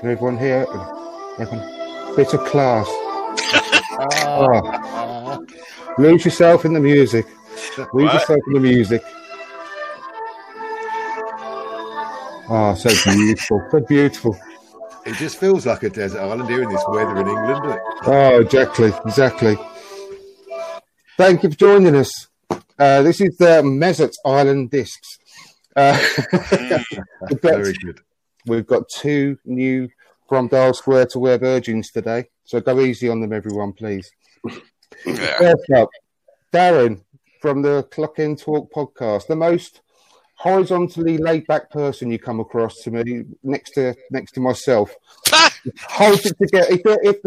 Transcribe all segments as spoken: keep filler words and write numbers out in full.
Can everyone hear? Everyone, bit of class. oh. Lose yourself in the music. Lose what? yourself in the music. Ah, oh, so beautiful. so beautiful. It just feels like a desert island here in this weather in England, doesn't it? Oh, exactly, exactly. Thank you for joining us. Uh, this is the Mesut Island Discs. Uh, mm, very good. We've got two new from Dial Square to Wear Virgins today. So go easy on them, everyone, please. Yeah. First up, Darren from the Clock End Talk podcast. The most horizontally laid-back person you come across to me, next to next to myself. Holds it together. If, if,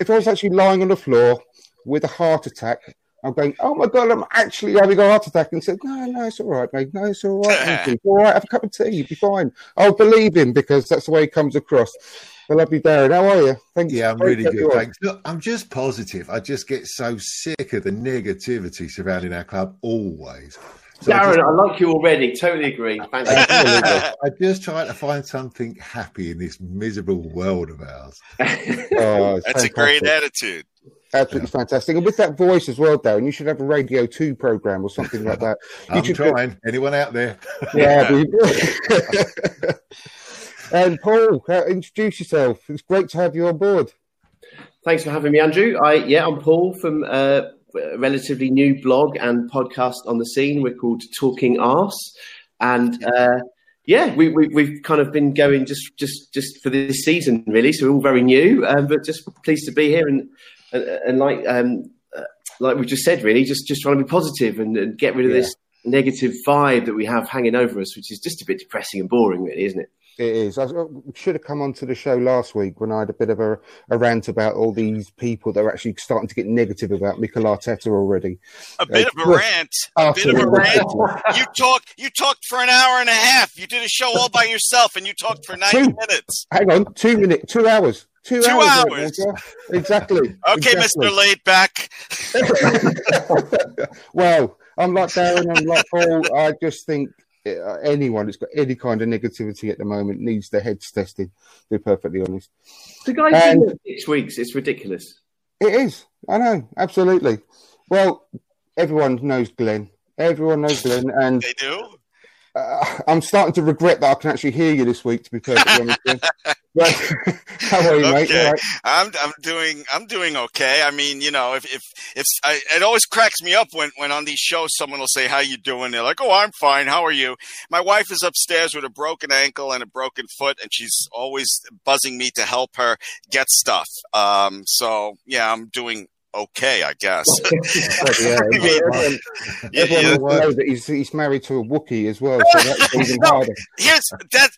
if I was actually lying on the floor with a heart attack, I'm going, oh, my God, I'm actually having a heart attack. And said, no, no, it's all right, mate. No, it's all right. Thank you. All right, have a cup of tea. You'll be fine. I'll believe him because that's the way he comes across. The lovely Darren, how are you? Thanks. Yeah, I'm really good, everyone. Thanks. Look, I'm just positive. I just get so sick of the negativity surrounding our club always. So Darren, I, just, I like you already. Totally agree. Thanks. I'm just trying to find something happy in this miserable world of ours. Oh, that's a great attitude. Absolutely yeah. fantastic. And with that voice as well, Darren, you should have a Radio two programme or something like that. You I'm trying. Be... Anyone out there? Yeah. But... and Paul, uh, introduce yourself. It's great to have you on board. Thanks for having me, Andrew. I Yeah, I'm Paul from uh, a relatively new blog and podcast on the scene. We're called Talking Arse. And... Uh, Yeah, we, we, we've kind of been going just, just, just for this season, really. So we're all very new, um, but just pleased to be here. And and, and like um, uh, like we just said, really, just, just trying to be positive and, and get rid of yeah. this negative vibe that we have hanging over us, which is just a bit depressing and boring, really, isn't it? It is. I should have come onto the show last week when I had a bit of a, a rant about all these people that are actually starting to get negative about Mikel Arteta already. A bit uh, of a rant. A bit of a rant. You talked. You talked for an hour and a half. You did a show all by yourself, and you talked for ninety two, minutes. Hang on, two minutes, two hours, two, two hours. hours. Right, exactly. Okay, exactly. Mister Laid Back. Well, I'm like Darren. I'm like Paul. I just think. Anyone who's got any kind of negativity at the moment needs their heads tested, to be perfectly honest. The guy's and been six weeks. It's ridiculous. It is. I know. Absolutely. Well, everyone knows Glenn. Everyone knows Glenn. And they do. Uh, I'm starting to regret that I can actually hear you this week, to be perfectly honest. But, how are you, mate? Okay. Right. I'm I'm doing I'm doing okay. I mean, you know, if if if I, it always cracks me up when, when on these shows someone will say, "How you doing?" They're like, "Oh, I'm fine. How are you?" My wife is upstairs with a broken ankle and a broken foot, and she's always buzzing me to help her get stuff. Um, so yeah, I'm doing. Okay, I guess. yeah, I mean, everyone yeah, everyone yeah. knows that he's, he's married to a Wookiee as well, so that's even no, harder. Here's that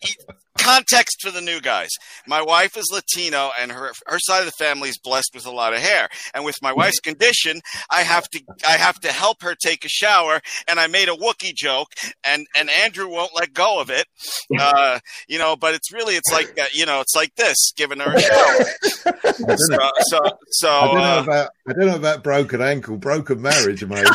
context for the new guys. My wife is Latino, and her her side of the family is blessed with a lot of hair. And with my wife's condition, I have to I have to help her take a shower. And I made a Wookiee joke, and, and Andrew won't let go of it. Uh, you know, but it's really it's like you know it's like this giving her a shower. so so, so I don't know about- I don't know about broken ankle, broken marriage, maybe.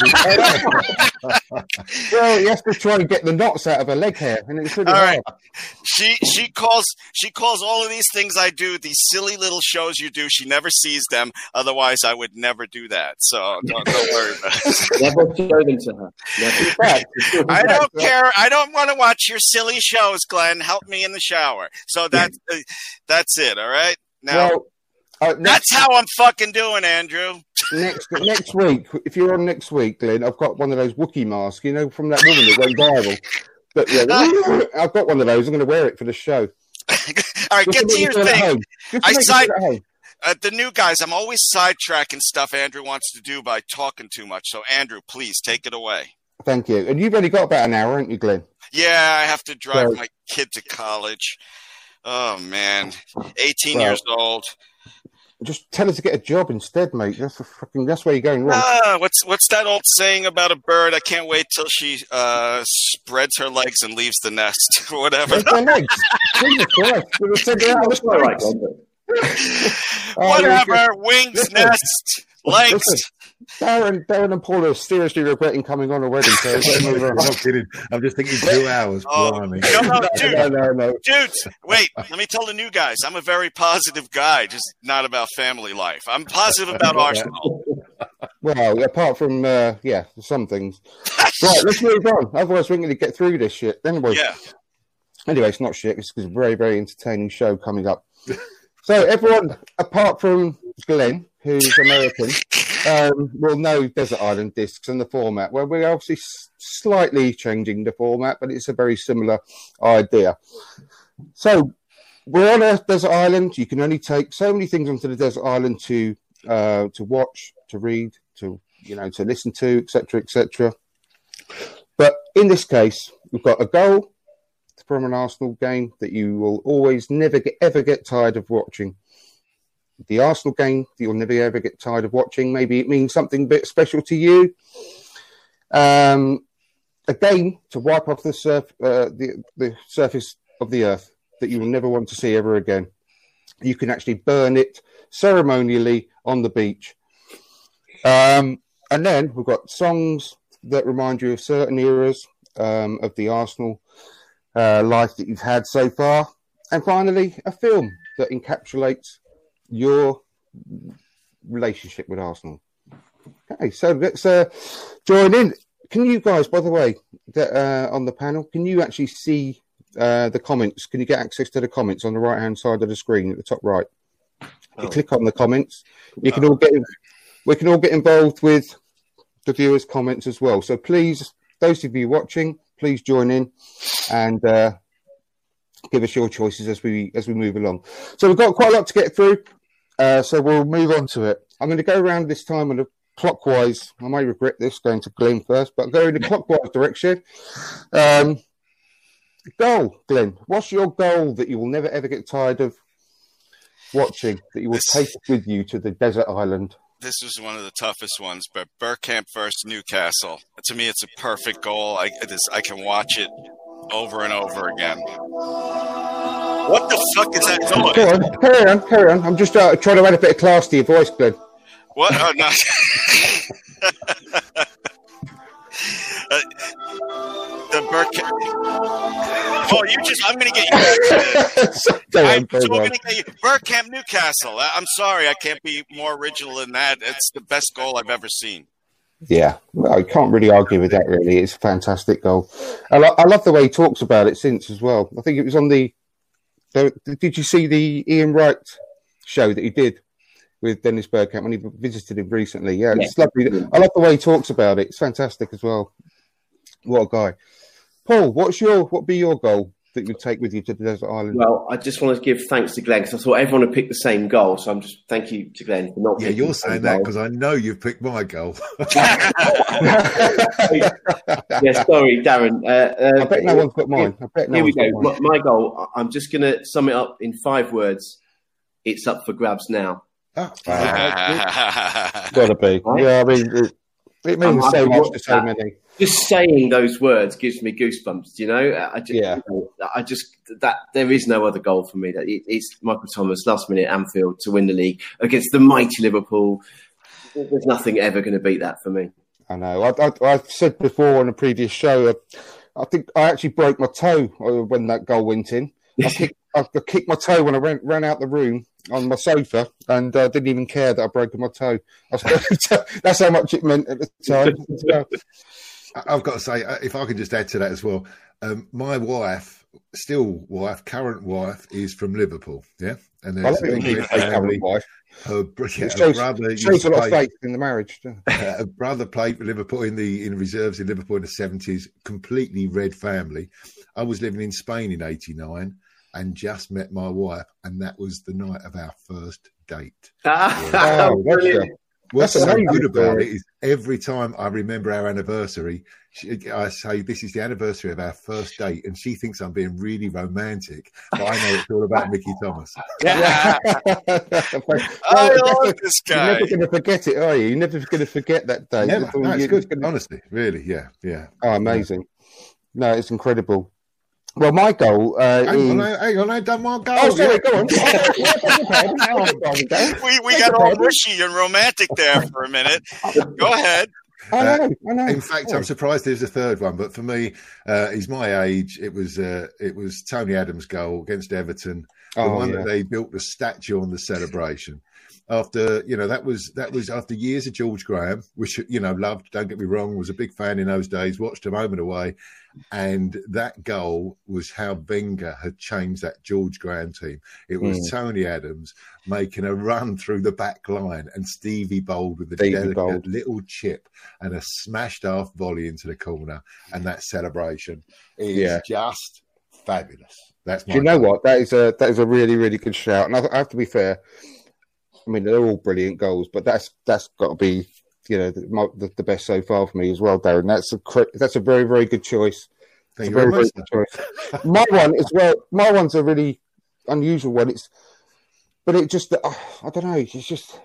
Well, you have to try and get the knots out of her leg hair, and it's pretty All hard. Right. She, she she calls she calls all of these things I do, these silly little shows you do. She never sees them. Otherwise, I would never do that. So don't, don't worry about it. Never show them to her. Never. I don't care. I don't want to watch your silly shows, Glenn. Help me in the shower. So that's uh, that's it. All right. Now. Well, Uh, That's how I'm fucking doing, Andrew. Next next week, if you're on next week, Glenn, I've got one of those Wookiee masks, you know, from that woman that went viral. But yeah, uh, I've got one of those. I'm going to wear it for the show. All right, just get to your thing. I side uh, the new guys. I'm always sidetracking stuff Andrew wants to do by talking too much. So, Andrew, please take it away. Thank you. And you've only got about an hour, haven't you, Glenn? Yeah, I have to drive so. my kid to college. Oh man, eighteen so. years old. Just tell her to get a job instead, mate. That's a fucking. That's where you're going wrong. Ah, what's what's that old saying about a bird? I can't wait till she uh, spreads her legs and leaves the nest, or whatever. legs. Jesus Christ! Whatever. Wings, listen. Nest, legs. Listen. Darren, Darren and Paul are seriously regretting coming on already. So I'm not kidding. I'm just thinking two hours. Oh, no, no, dude. no, no, no. Dudes, wait. Let me tell the new guys. I'm a very positive guy, just not about family life. I'm positive about Arsenal. Well, apart from, uh, yeah, some things. Right, let's move on. Otherwise, we're going to get through this shit. Anyway, yeah. Anyway, it's not shit. It's a very, very entertaining show coming up. So everyone, apart from Glenn, who's American, um, will know Desert Island Discs and the format. Well, we're obviously s- slightly changing the format, but it's a very similar idea. So we're on a desert island. You can only take so many things onto the desert island to uh, to watch, to read, to you know, to listen to, et cetera, et cetera. But in this case, we've got a goal from an Arsenal game that you will always never get, ever get tired of watching. The Arsenal game that you'll never ever get tired of watching. Maybe it means something a bit special to you. Um, a game to wipe off the, surf, uh, the the surface of the earth that you will never want to see ever again. You can actually burn it ceremonially on the beach. Um, and then we've got songs that remind you of certain eras um, of the Arsenal uh, life that you've had so far. And finally, a film that encapsulates your relationship with Arsenal. Okay, so let's uh, join in. Can you guys, by the way, that, uh, on the panel, can you actually see uh, the comments? Can you get access to the comments on the right-hand side of the screen at the top right? Oh. You click on the comments. You can oh. all get. We can all get involved with the viewers' comments as well. So please, those of you watching, please join in and uh, give us your choices as we as we move along. So we've got quite a lot to get through. Uh, so we'll move on to it. I'm going to go around this time on a clockwise. I may regret this, going to Glenn first, but go in the clockwise direction. Um, goal, Glenn. What's your goal that you will never, ever get tired of watching, that you will take with you to the desert island? This was one of the toughest ones, but Bergkamp versus Newcastle. To me, it's a perfect goal. I, it is, I can watch it over and over again. What the fuck is that noise? Carry on, carry on, carry on. I'm just uh, trying to add a bit of class to your voice, Glenn. What? Oh, no. uh, the Bergkamp. Oh, you just... I'm going to get you. I'm so going to get you. Bergkamp Newcastle. I, I'm sorry, I can't be more original than that. It's the best goal I've ever seen. Yeah, well, I can't really argue with that, really. It's a fantastic goal. I, lo- I love the way he talks about it since as well. I think it was on the... Did you see the Ian Wright show that he did with Dennis Bergkamp when he visited him recently? Yeah, it's yeah. lovely. I love the way he talks about it. It's fantastic as well. What a guy. Paul, what's your what be your goal that you take with you to the desert island? Well, I just want to give thanks to Glenn because I thought everyone would pick the same goal. So I'm just thank you to Glenn for not. Yeah, you're saying that because I know you've picked my goal. yeah, sorry, Darren. Uh, uh, I bet no one's got mine. I bet no here we go. My, my goal. I'm just going to sum it up in five words. It's up for grabs now. Oh, wow. Gotta be. Right? Yeah, I mean, it, it means I'm so much to so that. many. Just saying those words gives me goosebumps, you know? I just, yeah. I just, that, there is no other goal for me. That it, It's Michael Thomas, last minute Anfield to win the league against the mighty Liverpool. There's nothing ever going to beat that for me. I know. I, I, I've said before on a previous show, I, I think I actually broke my toe when that goal went in. I kicked, I kicked my toe when I ran, ran out the room on my sofa, and I uh, didn't even care that I broke my toe. That's how much it meant at the time. So, I've got to say, if I could just add to that as well, um, my wife, still wife, current wife, is from Liverpool. Yeah, and there's I a current wife. Her, yeah, it shows, brother shows a lot of faith in the marriage. Uh, her brother played for Liverpool in the in reserves in Liverpool in the seventies. Completely red family. I was living in Spain in eighty-nine and just met my wife, and that was the night of our first date. Ah, oh, brilliant. What's so good about it is every time I remember our anniversary, she, I say, this is the anniversary of our first date, and she thinks I'm being really romantic, but I know it's all about Mickey Thomas. Yeah. I love this guy. You're never going to forget it, are you? You're never going to forget that day. Never. No, it's good. Gonna... Honestly, really, yeah, yeah. Oh, amazing. Yeah. No, it's incredible. Well, my goal uh, hang on, is... Hang on, I ain't done my goal. Oh, sorry, yeah. Go on. we we got all mushy and romantic there for a minute. Go ahead. I know, uh, I know. In fact, I'm surprised there's a third one, but for me, uh, he's my age. It was uh, it was Tony Adams' goal against Everton, the oh, one yeah. that they built the statue on the celebration. After, you know, that was that was after years of George Graham, which, you know, loved, don't get me wrong, was a big fan in those days, watched him home and away. And that goal was how Wenger had changed that George Graham team. It was mm. Tony Adams making a run through the back line and Stevie Bould with a delicate Bould. little chip and a smashed half volley into the corner. And that celebration is yeah. just fabulous. That's my Do you know goal. What? That is a that is a really, really good shout. And I have to be fair. I mean, they're all brilliant goals, but that's that's got to be, you know, the, my, the, the best so far for me as well, Darren. That's a that's a very very good choice. Thank you very, very good choice. My one as well. My one's a really unusual one. It's, but it just oh, I don't know. It's just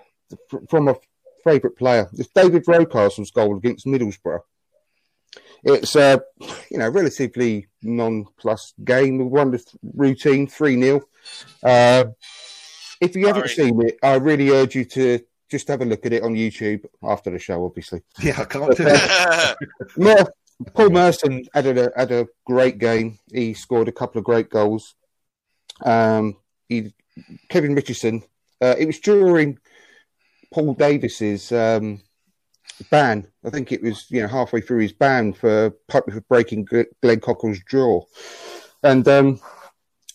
from a favourite player. It's David Rocastle's goal against Middlesbrough. It's a uh, you know relatively non-plus game. We won the routine three nil. Uh, If you haven't Sorry. seen it, I really urge you to just have a look at it on YouTube after the show, obviously. Yeah, I can't but, do that. Uh, yeah, Paul Merson had a, had a great game. He scored a couple of great goals. Um, he, Kevin Richardson, uh, it was during Paul Davis's um, ban. I think it was you know halfway through his ban for, for breaking Glenn Cockle's jaw. And um,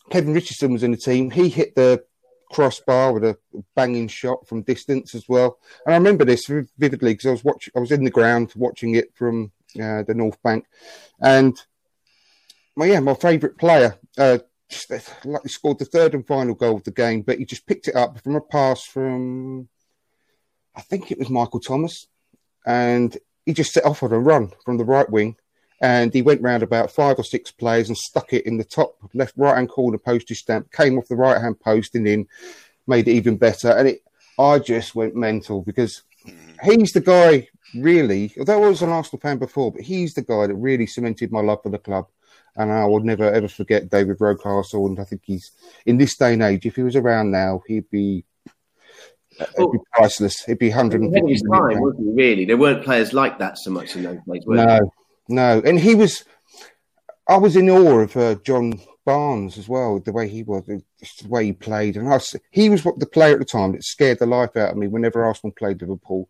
Kevin Richardson was in the team. He hit the crossbar with a banging shot from distance as well, and I remember this vividly because I was watching. I was in the ground watching it from uh, the North Bank, and my yeah, my favourite player uh, just, like, scored the third and final goal of the game, but he just picked it up from a pass from, I think it was Michael Thomas, and he just set off on a run from the right wing, and he went round about five or six players and stuck it in the top left, right-hand corner postage stamp, came off the right-hand post and in, made it even better. And it, I just went mental because he's the guy, really, although I was an Arsenal fan before, but he's the guy that really cemented my love for the club. And I will never, ever forget David Rocastle. And I think he's, in this day and age, if he was around now, he'd be... Well, it'd be priceless. It'd be one hundred fifty million. Time, wouldn't it, really? There weren't players like that so much in those days, were there? No. No, and he was. I was in awe of uh, John Barnes as well, the way he was, the way he played, and I was, he was what the player at the time that scared the life out of me. Whenever Arsenal played Liverpool,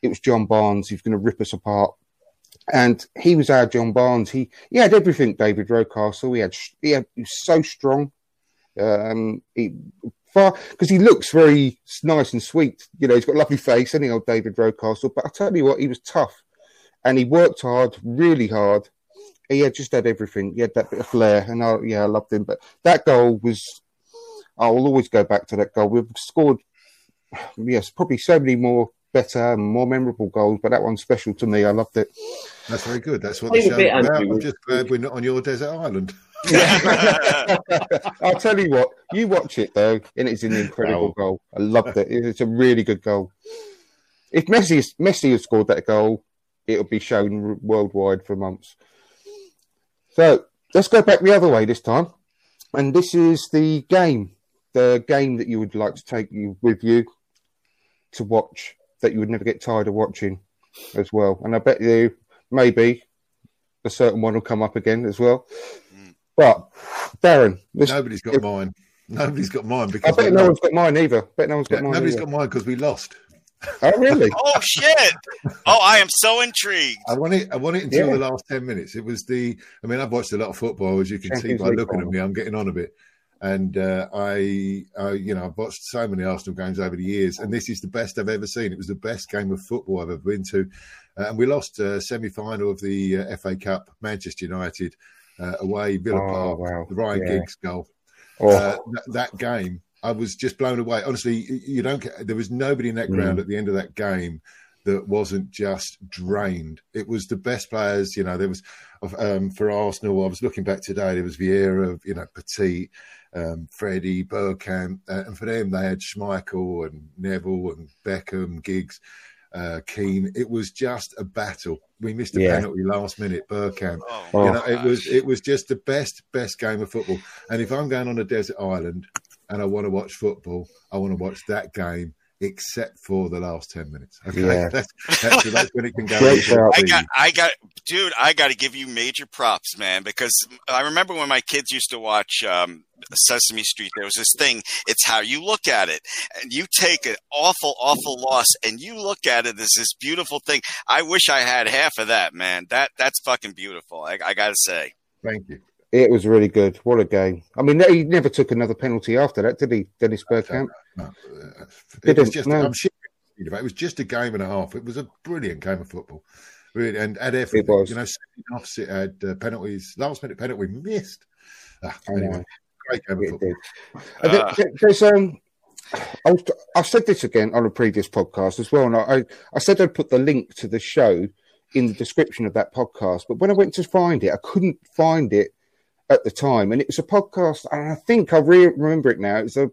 it was John Barnes who's going to rip us apart, and he was our John Barnes. He he had everything. David Rocastle. He had he, had, he was so strong. Um, he far because he looks very nice and sweet. You know, he's got a lovely face. Any old David Rocastle, but I tell you what, he was tough. And he worked hard, really hard. He had just had everything. He had that bit of flair. And, I, yeah, I loved him. But that goal was... I will always go back to that goal. We've scored, yes, probably so many more better and more memorable goals, but that one's special to me. I loved it. That's very good. That's what the show's about. I'm just glad we're not on your desert island. I'll tell you what. You watch it, though, and it's an incredible oh. goal. I loved it. It's a really good goal. If Messi, Messi had scored that goal... it'll be shown worldwide for months. So let's go back the other way this time. And this is the game, the game that you would like to take you with you to watch, that you would never get tired of watching as well. And I bet you maybe a certain one will come up again as well. Well, Darren, this, nobody's got if, mine. Nobody's got mine because I bet no lost. one's got mine either. I bet no one's got yeah, mine. Nobody's either. got mine because we lost. Oh really? Oh shit! Oh, I am so intrigued. I want it. I want it until yeah. the last ten minutes. It was the. I mean, I've watched a lot of football, as you can Champions see by League looking football. at me. I'm getting on a bit, and uh, I, I, you know, I've watched so many Arsenal games over the years, and this is the best I've ever seen. It was the best game of football I've ever been to, uh, and we lost a uh, semi-final of the uh, F A Cup. Manchester United uh, away, Villa oh, Park, wow. the Ryan yeah. Giggs goal. Oh. Uh, th- that game. I was just blown away. Honestly, you don't. There was nobody in that ground mm. at the end of that game that wasn't just drained. It was the best players. You know, there was um, for Arsenal. I was looking back today. There was Vieira, you know, Petit, um, Freddy, Bergkamp, uh, and for them they had Schmeichel and Neville and Beckham, Giggs, uh, Keane. It was just a battle. We missed a yeah. penalty last minute, Bergkamp. Oh, you know, gosh. it was it was just the best best game of football. And if I'm going on a desert island and I want to watch football, I want to watch that game, except for the last ten minutes. Okay, yeah. that's, that's, that's when it can go. I got, I got, dude, I got to give you major props, man, because I remember when my kids used to watch um, Sesame Street. There was this thing. It's how you look at it, and you take an awful, awful loss, and you look at it as this beautiful thing. I wish I had half of that, man. That that's fucking beautiful. I, I got to say. Thank you. It was really good. What a game. I mean, he never took another penalty after that, did he, Dennis Bergkamp? No, no, no. It was just, no. I'm sure it was just a game and a half. It was a brilliant game of football. Really, and had everything. It was. You know, offs, it had uh, penalties. Last-minute penalty missed. Ah, anyway, great game of football. Uh, there, there's, um, I, was, I said this again on a previous podcast as well, and I, I said I'd put the link to the show in the description of that podcast, but when I went to find it, I couldn't find it at the time, and it was a podcast, and I think I re- remember it now. It was a,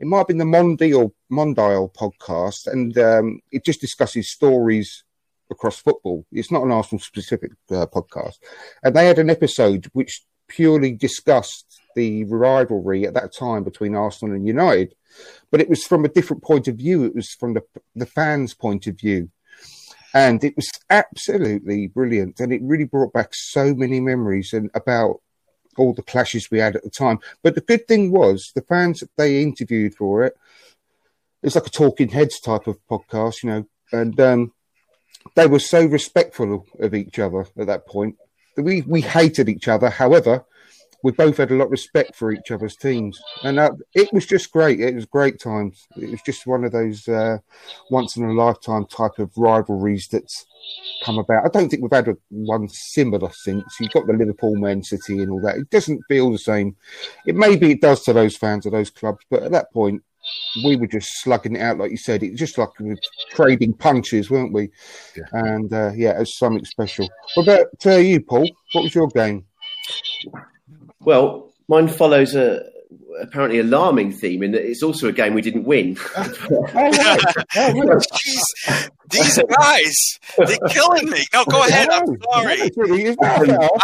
it might have been the Mondi or Mondial podcast, and um, it just discusses stories across football. It's not an Arsenal specific uh, podcast, and they had an episode which purely discussed the rivalry at that time between Arsenal and United, but it was from a different point of view. It was from the the fans' point of view. And it was absolutely brilliant, and it really brought back so many memories and about all the clashes we had at the time. But the good thing was the fans that they interviewed for it, it's like a Talking Heads type of podcast, you know, and um, they were so respectful of each other at that point. We we hated each other. However, we both had a lot of respect for each other's teams. And uh, it was just great. It was great times. It was just one of those uh, once-in-a-lifetime type of rivalries that's come about. I don't think we've had a, one similar since. You've got the Liverpool, Man City and all that. It doesn't feel the same. It maybe it does to those fans of those clubs, but at that point, we were just slugging it out, like you said. It's just like we were trading punches, weren't we? Yeah. And, uh, yeah, it was something special. What about uh, you, Paul? What was your game? Well, mine follows a apparently alarming theme in that it's also a game we didn't win. oh, right. oh, right. These guys, they're killing me. No, go ahead. I'm sorry.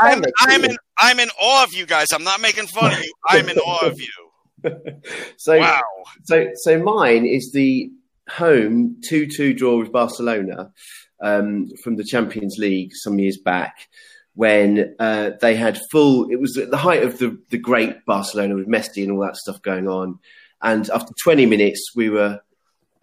I'm, I'm, in, I'm in awe of you guys. I'm not making fun of you. I'm in awe of you. so, wow. So, so mine is the home two-two draw with Barcelona um, from the Champions League some years back, when uh, they had full, it was at the height of the, the great Barcelona with Messi and all that stuff going on. And after twenty minutes, we were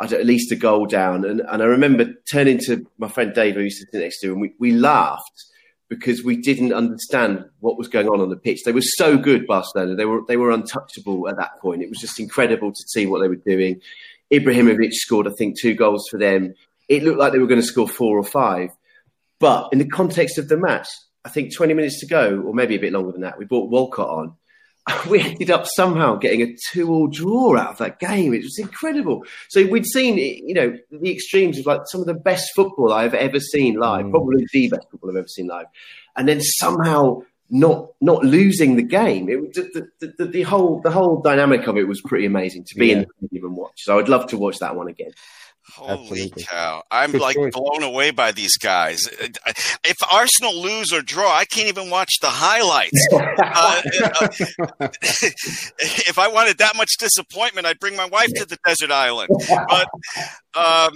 at least a goal down. And, and I remember turning to my friend Dave, who used to sit next to him, and we, we laughed because we didn't understand what was going on on the pitch. They were so good, Barcelona. They were they were untouchable at that point. It was just incredible to see what they were doing. Ibrahimovic scored, I think, two goals for them. It looked like they were going to score four or five. But in the context of the match, I think twenty minutes to go, or maybe a bit longer than that, we brought Walcott on. We ended up somehow getting a two-all draw out of that game. It was incredible. So we'd seen, you know, the extremes of like some of the best football I've ever seen live, mm. probably the best football I've ever seen live. And then somehow not not losing the game. It the, the, the, the whole the whole dynamic of it was pretty amazing to be yeah. in the game and watch. So I'd love to watch that one again. Holy Absolutely. cow. I'm Good like choice. blown away by these guys. If Arsenal lose or draw, I can't even watch the highlights. uh, uh, if I wanted that much disappointment, I'd bring my wife to the desert island. But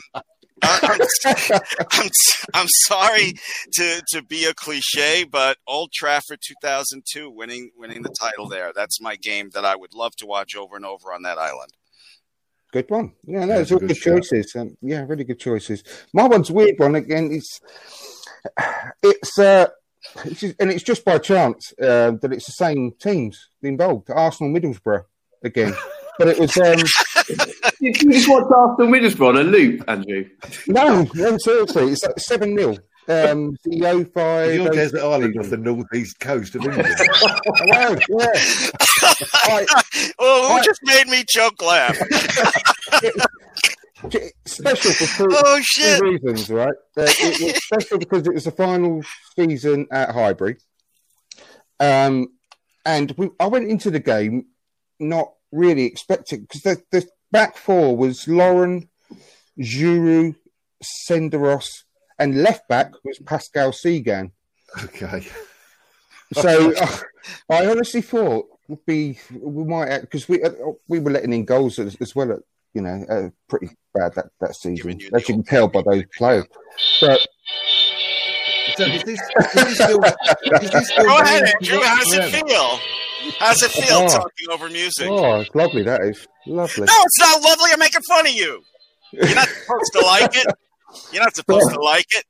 um, I'm, I'm, I'm sorry to, to be a cliche, but Old Trafford two thousand two, winning winning the title there. That's my game that I would love to watch over and over on that island. Good one. Yeah, no, it's all good choices. Um, yeah, really good choices. My one's a weird one again. It's it's uh, it's just, and it's just by chance uh, that it's the same teams involved. Arsenal, Middlesbrough again. But it was. Um, you just watched Arsenal Middlesbrough on a loop, Andrew. No, no, seriously, it's like seven nil. Um, the oh five. Your desert island off the northeast coast of England. I know, yeah. I, oh, who I, just made me choke laugh? It, it's special for two, oh, shit. two reasons, right? Uh, it, it's special because it was the final season at Highbury, um, and we, I went into the game not really expecting, because the, the back four was Lauren, Giroud, Senderos, and left back was Pascal Segan. Okay. So uh, I honestly thought would be we might, because we uh, we were letting in goals as, as well, at, you know, uh, pretty bad that, that season. As you can tell by those players. But so is this, is this still, is this still go ahead, Andrew. How does it feel? How's it feel oh, talking over music? Oh, it's lovely. That is lovely. No, it's not lovely. I'm making fun of you. You're not supposed to like it. You're not supposed to like it.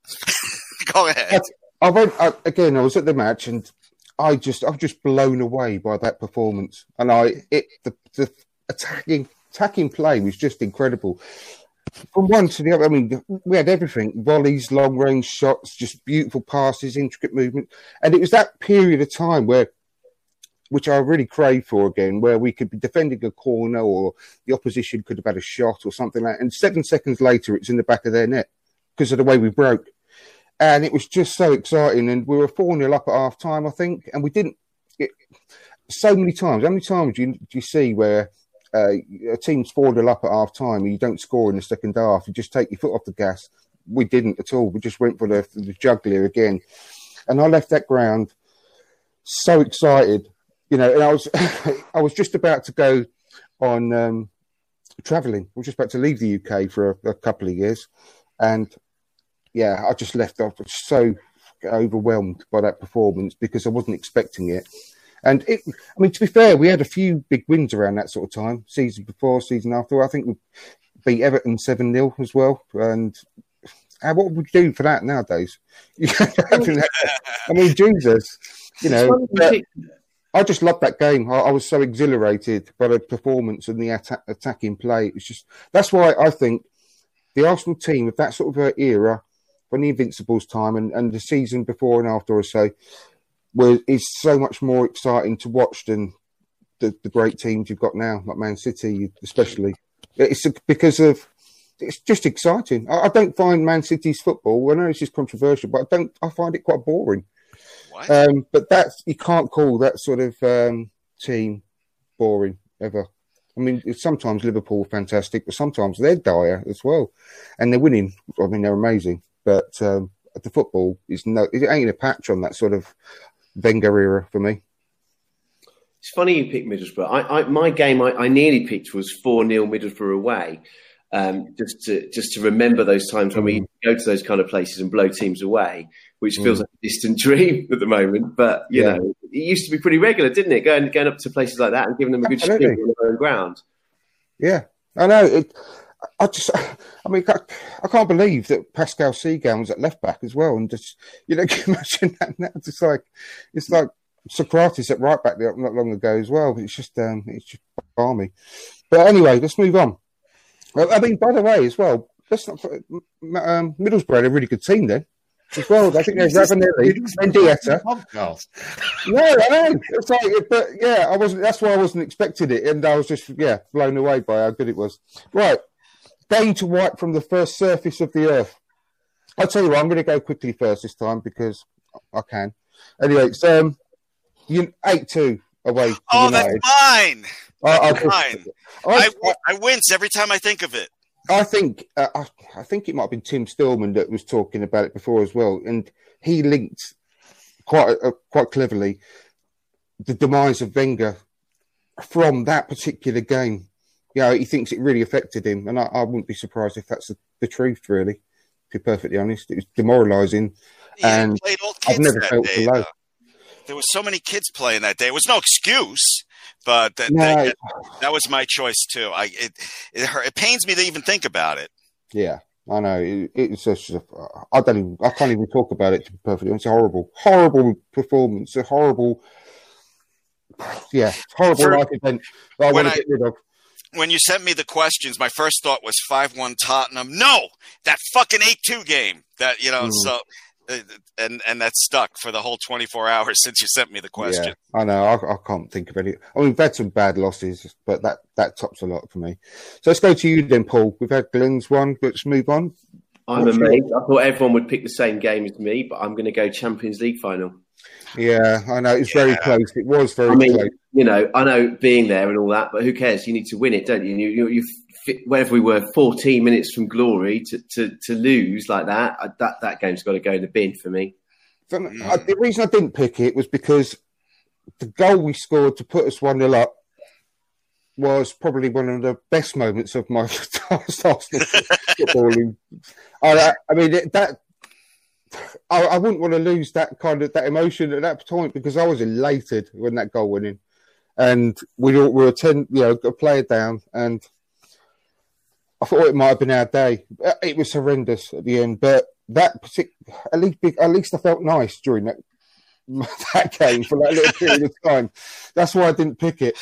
Go ahead. I went I, again. I was at the match, and I just, I was just blown away by that performance. And I, it, the, the attacking, attacking play was just incredible. From one to the other, I mean, we had everything: volleys, long range shots, just beautiful passes, intricate movement. And it was that period of time where, which I really crave for again, where we could be defending a corner or the opposition could have had a shot or something like that. And seven seconds later, it's in the back of their net because of the way we broke. And it was just so exciting. And we were four nil up at half-time, I think. And we didn't... It, so many times. How many times do you, do you see where uh, a team's four nil up at half-time and you don't score in the second half? You just take your foot off the gas. We didn't at all. We just went for the, the juggler again. And I left that ground so excited. You know, and I was, I was just about to go on um, travelling. I was just about to leave the U K for a, a couple of years, and yeah, I just left off so overwhelmed by that performance because I wasn't expecting it. And it, I mean, to be fair, we had a few big wins around that sort of time, season before, season after. I think we beat Everton seven nil as well, and. And what would you do for that nowadays? I mean, Jesus, you know. But, I just loved that game. I, I was so exhilarated by the performance and the atta- attacking play. It was just that's why I think the Arsenal team of that sort of era, from the Invincibles time and, and the season before and after or so, was is so much more exciting to watch than the, the great teams you've got now, like Man City, especially. It's because of it's just exciting. I, I don't find Man City's football. I know this is controversial, but I don't. I find it quite boring. Um, but that's you can't call that sort of um, team boring ever. I mean, sometimes Liverpool are fantastic, but sometimes they're dire as well, and they're winning. I mean, they're amazing, but um, the football is no, it ain't a patch on that sort of Wenger era for me. It's funny you picked Middlesbrough. I, I, my game I, I nearly picked was four nil Middlesbrough away, um, just to just to remember those times when mm. we go to those kind of places and blow teams away. Which feels mm. like a distant dream at the moment. But, you yeah. know, it used to be pretty regular, didn't it? Going going up to places like that and giving them a Absolutely. good show on their own ground. Yeah, I know. It, I just, I mean, I, I can't believe that Pascal Segan was at left back as well. And just, you know, can you imagine that now? It's like, it's like Socrates at right back not long ago as well. It's just, um, it's just balmy. But anyway, let's move on. I mean, by the way, as well, let's not, um, Middlesbrough had a really good team then. As well, I think there's Ravanelli, Mendieta. No, I know. It's like, but yeah, I wasn't. That's why I wasn't expecting it, and I was just yeah blown away by how good it was. Right, game to wipe from the first surface of the earth. I'll tell you what, I'm going to go quickly first this time because I can. Anyway, it's um, eight two away. Oh, United. That's mine. I, that's I, mine. I, I, I wince every time I think of it. I think uh, I, I think it might have been Tim Stillman that was talking about it before as well, and he linked quite uh, quite cleverly the demise of Wenger from that particular game you know, he thinks it really affected him. And I, I wouldn't be surprised if that's the, the truth, really, to be perfectly honest. It was demoralising. Yeah, and I've never felt day, below. Though. There were so many kids playing that day. It was no excuse, but that, no. that, that was my choice too. I it, it hurt, it pains me to even think about it. Yeah. I know it, it's just I don't even, I can't even talk about it to be perfectly honest. It's a horrible, horrible performance. A horrible, yeah, horrible For, life event. That I want to get rid of. When you sent me the questions, my first thought was five one Tottenham. No, that fucking eight two game. That you know mm. so. And and that stuck for the whole twenty-four hours since you sent me the question. Yeah, I know. I, I can't think of any. I mean, we've had some bad losses, but that, that tops a lot for me. So let's go to you then, Paul. We've had Glenn's one. Let's move on. I'm What's amazed. Your... I thought everyone would pick the same game as me, but I'm going to go Champions League final. Yeah, I know. It's yeah. very close. It was very I mean, close. You know, I know being there and all that, but who cares? You need to win it, don't you? You, you, you wherever we were, fourteen minutes from glory to, to, to lose like that, I, that, that game's got to go in the bin for me. The reason I didn't pick it was because the goal we scored to put us one nil up was probably one of the best moments of my Arsenal footballing. I, I mean, that I, I wouldn't want to lose that kind of that emotion at that point because I was elated when that goal went in, and we all, we were ten, you know, a player down and. I thought it might have been our day. It was horrendous at the end, but that particular, at least, at least I felt nice during that that game for that little period of time. That's why I didn't pick it.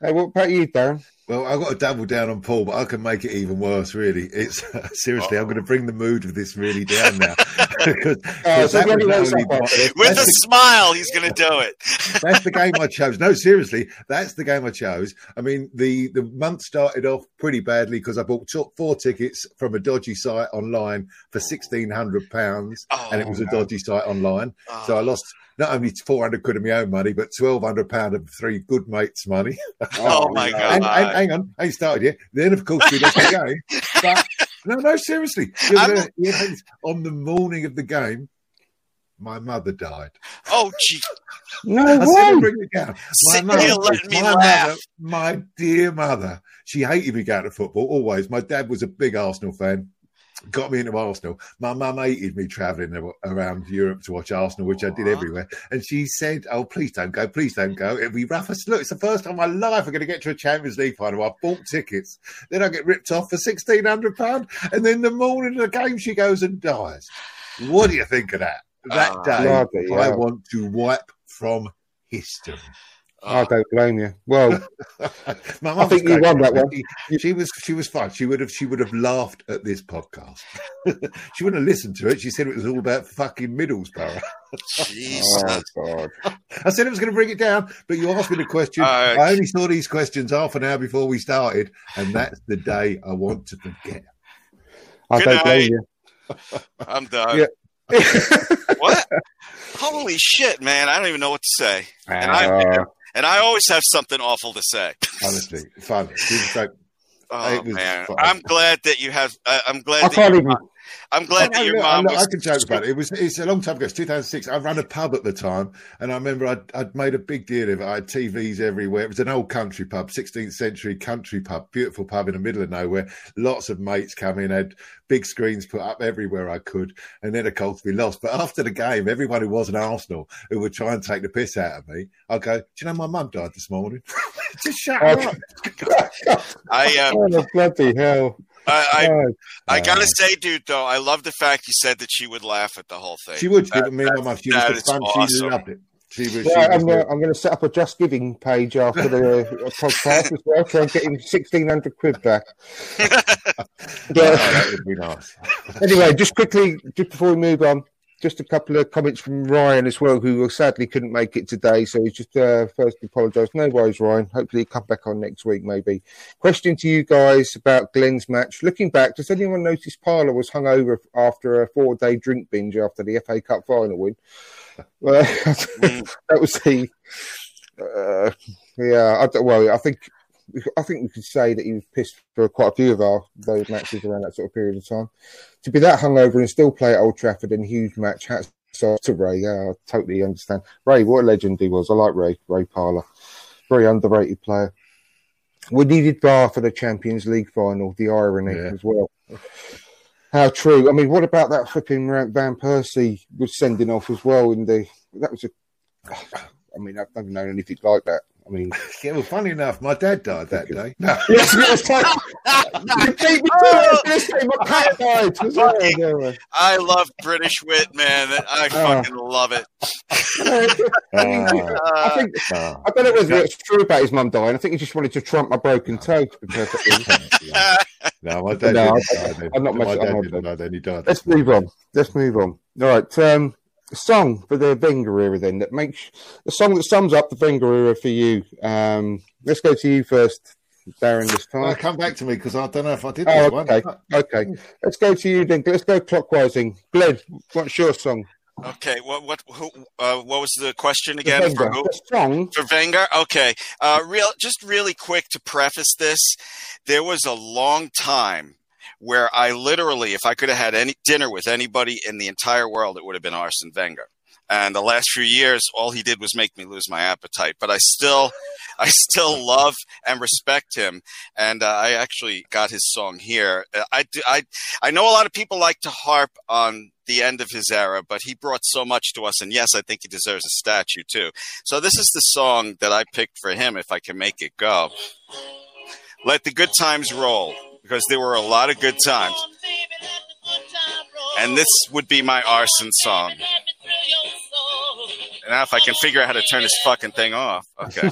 Hey, what about you, Darren? Well, I've got to double down on Paul, but I can make it even worse, really. It's seriously, oh. I'm going to bring the mood of this really down now. Cause, oh, cause so really really my, with a smile, he's going to do it. That's the game I chose. No, seriously, that's the game I chose. I mean, the, the month started off pretty badly because I bought four tickets from a dodgy site online for sixteen hundred pounds, oh, and it was no. a dodgy site online. Oh. So I lost... Not only four hundred quid of my own money, but twelve hundred pound of three good mates' money. Oh, my God. And, and, hang on. I ain't started yet. Then, of course, we lost the game. But, no, no, seriously. There, yeah, on the morning of the game, my mother died. Oh, gee. No I way. Bring it down. My, mother, my, mother, my dear mother, she hated me going to football, always. My dad was a big Arsenal fan. Got me into Arsenal. My mum hated me travelling around Europe to watch Arsenal, which I did everywhere. And she said, oh, please don't go. Please don't go. It'll be rough. I said, look, it's the first time in my life I'm going to get to a Champions League final. I bought tickets. Then I get ripped off for sixteen hundred pounds. And then the morning of the game, she goes and dies. What do you think of that? That uh, day, lovely, yeah. I want to wipe from history. Oh. I don't blame you. Well, my I think you won that one. She, she was she was fine. She would have she would have laughed at this podcast. She wouldn't have listened to it. She said it was all about fucking Middlesbrough. Jesus. Oh, God. I said it was going to bring it down, but you asked me the question. Uh, I only saw these questions half an hour before we started, and that's the day I want to forget. I Good don't night. blame you. I'm done. Yeah. What? Holy shit, man! I don't even know what to say. Uh, and I'm. And I always have something awful to say. Honestly, fun. Like, oh man, fun. I'm glad that you have. Uh, I'm glad. I that can't even. I'm glad I, that I, your I, mom. I, was... I can joke about it. It was. It's a long time ago. It's two thousand six. I ran a pub at the time, and I remember I'd, I'd made a big deal of it. I had T Vs everywhere. It was an old country pub, sixteenth century country pub, beautiful pub in the middle of nowhere. Lots of mates come in, had big screens put up everywhere I could, and then of course we lost. But after the game, everyone who was an Arsenal who would try and take the piss out of me, I go, "Do you know my mum died this morning?" Just shut up. I um, oh, bloody hell. I, I I gotta say, dude, though, I love the fact you said that she would laugh at the whole thing. She would. That, me that, she that was fun. Awesome. She loved it. She was, yeah, she I'm, was, uh, I'm going to set up a Just Giving page after the uh, podcast as well, so I'm getting sixteen hundred quid back. Yeah. That would be nice. Anyway, just quickly, just before we move on, just a couple of comments from Ryan as well, who sadly couldn't make it today. So he's just uh, first apologised. No worries, Ryan. Hopefully he'll come back on next week, maybe. Question to you guys about Glenn's match. Looking back, does anyone notice Parlour was hungover after a four-day drink binge after the F A Cup final win? Uh, that was the... Uh, yeah, I don't worry. I think, I think we could say that he was pissed for quite a few of our those matches around that sort of period of time. To be that hungover and still play at Old Trafford in a huge match, hats off to Ray. Yeah, I totally understand. Ray, what a legend he was. I like Ray, Ray Parlour. Very underrated player. We needed Bar for the Champions League final, the irony yeah. as well. How true. I mean, what about that flipping Van Persie was sending off as well? And the that was a... I mean, I've never known anything like that. I mean... Yeah, well, funny enough, my dad died that day. No. Yes, it was like... I love British wit, man. I fucking uh, love it. uh, I think... Uh, I don't know whether it's true about his mum dying. I think he just wanted to trump my broken toe. Yeah. No, my dad no, didn't I'm not much... My dad I'm didn't know then. He died. Let's move on. Let's move on. All right, um... a song for the Wenger era, then, that makes a song that sums up the Wenger era for you. Um, let's go to you first, Darren, this time. Well, come back to me because I don't know if I did oh, that okay. one. Okay, let's go to you then. Let's go clockwise. Gled, what's your song? Okay, what what who, uh, what was the question again? The for, who? The song. For Wenger? Okay, uh, real just really quick to preface this, there was a long time where I literally, if I could have had any dinner with anybody in the entire world, it would have been Arsene Wenger. And the last few years, all he did was make me lose my appetite. But I still, I still love and respect him. And uh, I actually got his song here. I, I, I know a lot of people like to harp on the end of his era, but he brought so much to us. And yes, I think he deserves a statue too. So this is the song that I picked for him, if I can make it go. Let the Good Times Roll. Because there were a lot of good times. And this would be my Arsene song. And now if I can figure out how to turn this fucking thing off. Okay.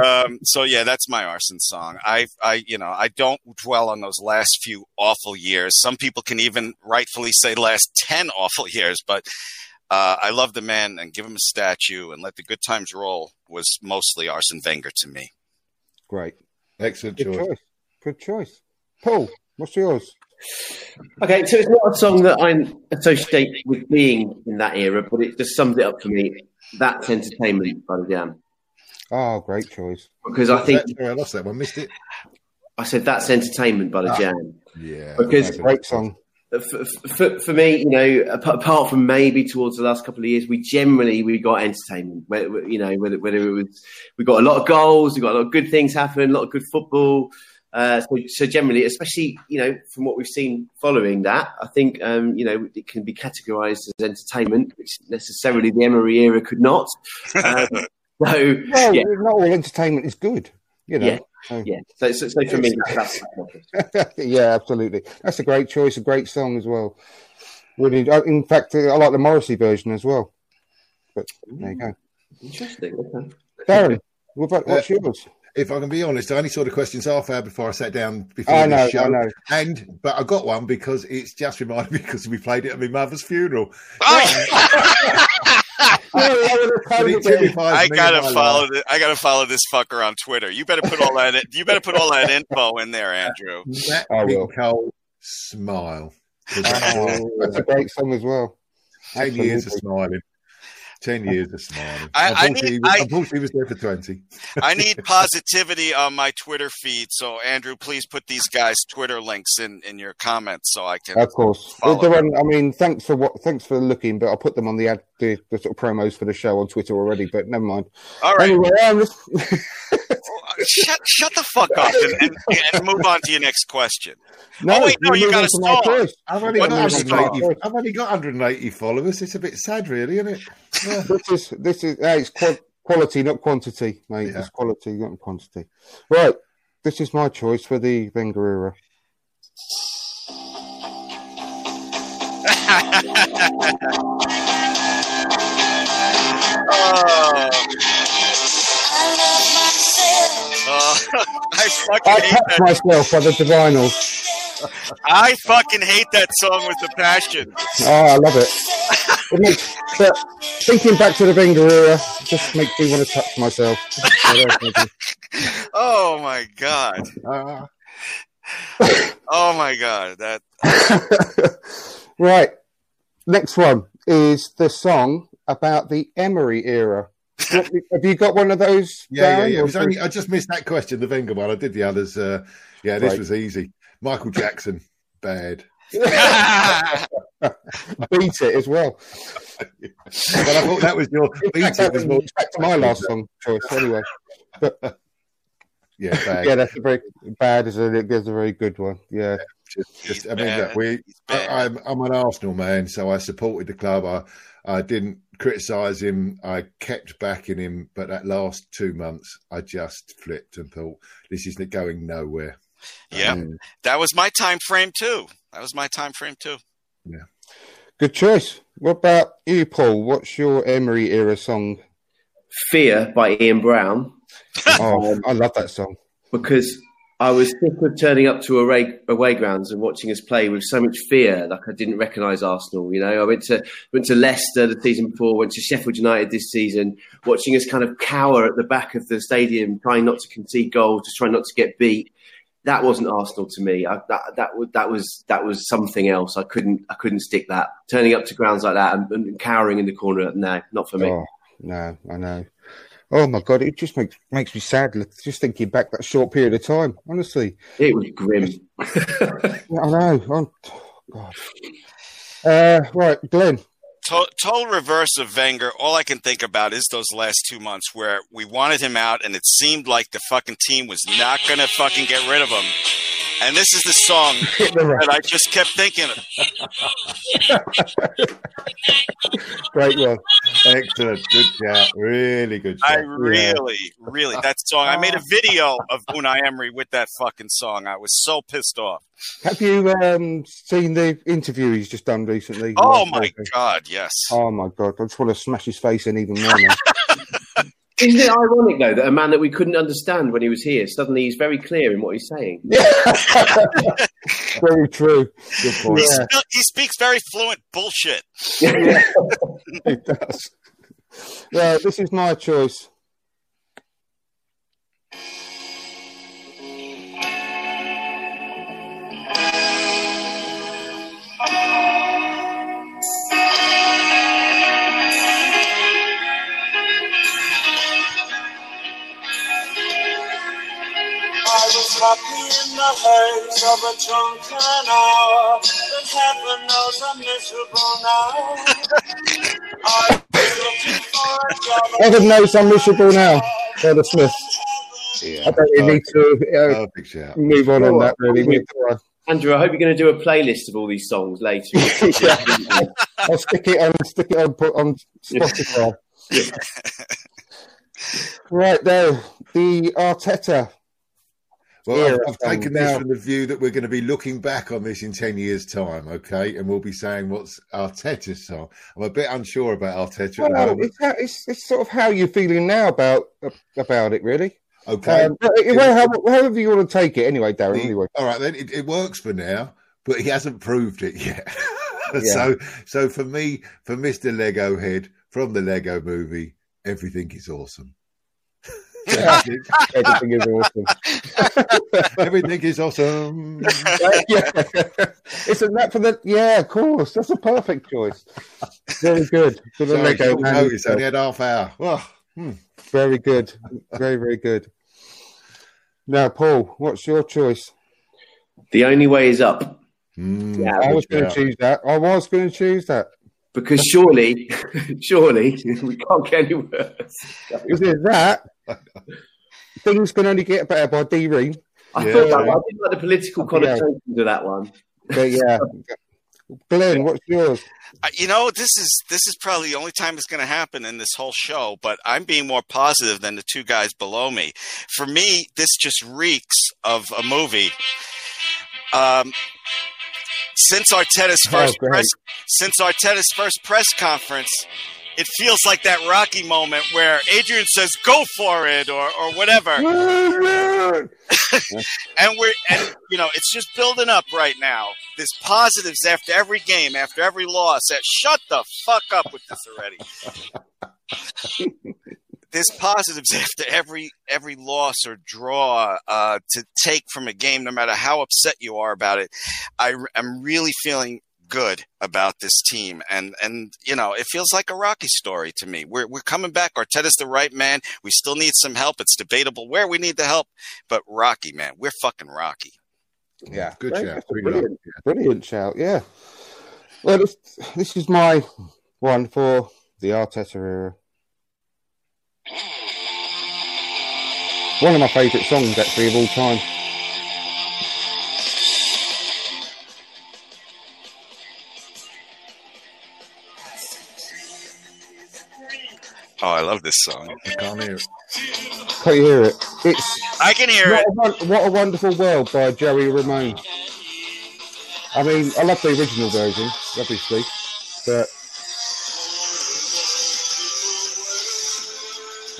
um, so, yeah, that's my Arsene song. I, I, you know, I don't dwell on those last few awful years. Some people can even rightfully say last ten awful years. But uh, I love the man and give him a statue. And Let the Good Times Roll was mostly Arsene Wenger to me. Great. Excellent choice. Good choice. Paul, what's yours? Okay, so it's not a song that I associate with being in that era, but it just sums it up for me. That's Entertainment by the Jam. Oh, great choice. Because I think... That, I lost that one, missed it. I said That's Entertainment by the ah, Jam. Yeah. Because that's a great song. For, for, for me, you know, apart from maybe towards the last couple of years, we generally, we got entertainment. You know, whether, whether it was... We got a lot of goals, we got a lot of good things happen, a lot of good football... Uh, so, so generally, especially, you know, from what we've seen following that, I think, um, you know, it can be categorised as entertainment, which necessarily the Emery era could not. Um, so, no, yeah. Not all entertainment is good, you know. Yeah, so, yeah. so, so, so for me, that's... that's yeah, absolutely. That's a great choice, a great song as well. Really, in fact, I like the Morrissey version as well. But there you go. Interesting. Okay. Darren, what about, what's uh, yours? If I can be honest, I only saw the questions half hour before I sat down before I know, the show. I know. And but I got one because it's just reminded me because we played it at my mother's funeral. Oh. I gotta follow this, I gotta follow this fucker on Twitter. You better put all that in, you better put all that info in there, Andrew. That Nicole smile. Oh, that's a great song as well. Ten Absolutely. Years of smiling. Ten years of smiling. I, I need, I, unfortunately, he was there for twenty. I need positivity on my Twitter feed. So, Andrew, please put these guys' Twitter links in, in your comments so I can. Of course. On, I mean, thanks for what, thanks for looking, but I'll put them on the ad, the, the sort of promos for the show on Twitter already. But never mind. All right. Anyway, I'm just... shut, shut the fuck up and, and, and move on to your next question. No, oh, wait, no, you got a song. I've only got one hundred eighty followers. It's a bit sad, really, isn't it? Yeah. This is this is uh, it's qu- quality, not quantity, mate. Yeah. It's quality, not quantity. Right, this is my choice for the Wenger era. Oh, I fucking I hate that. myself by the Divinals. I fucking hate that song with the passion. Oh, I love it. It makes, but thinking back to the Wenger era just makes me want to touch myself. Oh my god! Uh. Oh my god! That right. Next one is the song about the Emery era. Have you got one of those? Yeah, down, yeah, yeah. It was only, I just missed that question, the Wenger one. I did the others. Uh, yeah, this right. was easy. Michael Jackson, bad. Beat it as well. But I thought that was your beat it as well. Back to my last song choice anyway. But yeah, bad. Yeah, that's a very bad. Is a there's a very good one. Yeah, just, just I mean, look, we. I, I'm I'm an Arsenal man, so I supported the club. I I didn't criticise him. I kept backing him, but that last two months, I just flipped and thought, this isn't going nowhere. Yeah, um, that was my time frame too. That was my time frame too. Yeah, good choice. What about you, Paul? What's your Emery era song? Fear by Ian Brown. Oh, I love that song. Because I was sick of turning up to away, away grounds and watching us play with so much fear. Like, I didn't recognise Arsenal, you know. I went to went to Leicester the season before, went to Sheffield United this season, watching us kind of cower at the back of the stadium, trying not to concede goals, just trying not to get beat. That wasn't Arsenal to me. I, that that that was that was something else. I couldn't I couldn't stick that. Turning up to grounds like that and, and cowering in the corner, no, not for me. Oh, no, I know. Oh my God, it just makes makes me sad just thinking back that short period of time. Honestly, it was grim. I know. I'm, oh God. Uh, right, Glenn. To- total reverse of Wenger. All I can think about is those last two months where we wanted him out, and it seemed like the fucking team was not going to fucking get rid of him. And this is the song that I just kept thinking of. Great one. Excellent. Good job. Really good job. I really, yeah. really. That song. I made a video of Unai Emery with that fucking song. I was so pissed off. Have you um, seen the interview he's just done recently? Oh, my movie? God, yes. Oh, my God. I just want to smash his face in even more now. Isn't it ironic, though, that a man that we couldn't understand when he was here, suddenly he's very clear in what he's saying? Very true. Good point. He, yeah. sp- he speaks very fluent bullshit. Yeah, he does. Yeah, this is my choice. Happy in the haze of a drunken hour, but heaven knows I'm miserable now. I'm looking for a job. Heaven knows I'm miserable now. They're the Smiths. Yeah, I don't really need to uh, move on on that, really. Andrew, I hope you're going to do a playlist of all these songs later. I'll stick it on, stick it on, put on Spotify. Yeah. Right though, the Arteta. Well, yeah, I've, I've taken this now from the view that we're going to be looking back on this in ten years' time, okay? And we'll be saying, what's Arteta's song? I'm a bit unsure about Arteta. Well, at the moment. It's, how, it's, it's sort of how you're feeling now about about it, really. Okay. Um, it, well, however you want to take it anyway, Darren. He, anyway. All right, then. It, it works for now, but he hasn't proved it yet. Yeah. So, so for me, for Mister Lego Head, from the Lego movie, everything is awesome. Yeah. Everything is awesome. Everything is awesome. Yeah. Isn't that for the? Yeah, of course. That's a perfect choice. Very good. For the Sorry, Lego man. It's only an half hour. Oh, hmm. Very good. Very, very good. Now, Paul, what's your choice? The Only Way Is Up. Mm, yeah, I was going to choose that. I was going to choose that. Because surely, surely, we can't get any worse. Is it that? Things can only get better by D-Ream. I yeah. thought that one. I didn't like the political connotation yeah. to that one. But yeah. Glenn, what's yours? You know, this is this is probably the only time it's going to happen in this whole show, but I'm being more positive than the two guys below me. For me, this just reeks of a movie. Um, since Arteta's first oh, press, since Arteta's first press conference, it feels like that Rocky moment where Adrian says, go for it, or or whatever. and we're, and, you know, it's just building up right now. There's positives after every game, after every loss. That, shut the fuck up with this already. There's positives after every every loss or draw uh, to take from a game, no matter how upset you are about it. I, I'm really feeling good about this team, and and you know, it feels like a Rocky story to me. We're we're coming back. Arteta's the right man. We still need some help. It's debatable where we need the help, but Rocky, man, we're fucking Rocky. Yeah, good shout, brilliant, brilliant shout. Yeah. Well, this, this is my one for the Arteta era. One of my favourite songs, actually, of all time. Oh, I love this song. I can't hear it. Can't you hear it? It's, I can hear what it. A, what a Wonderful World by Joey Ramone. I mean, I love the original version, obviously, but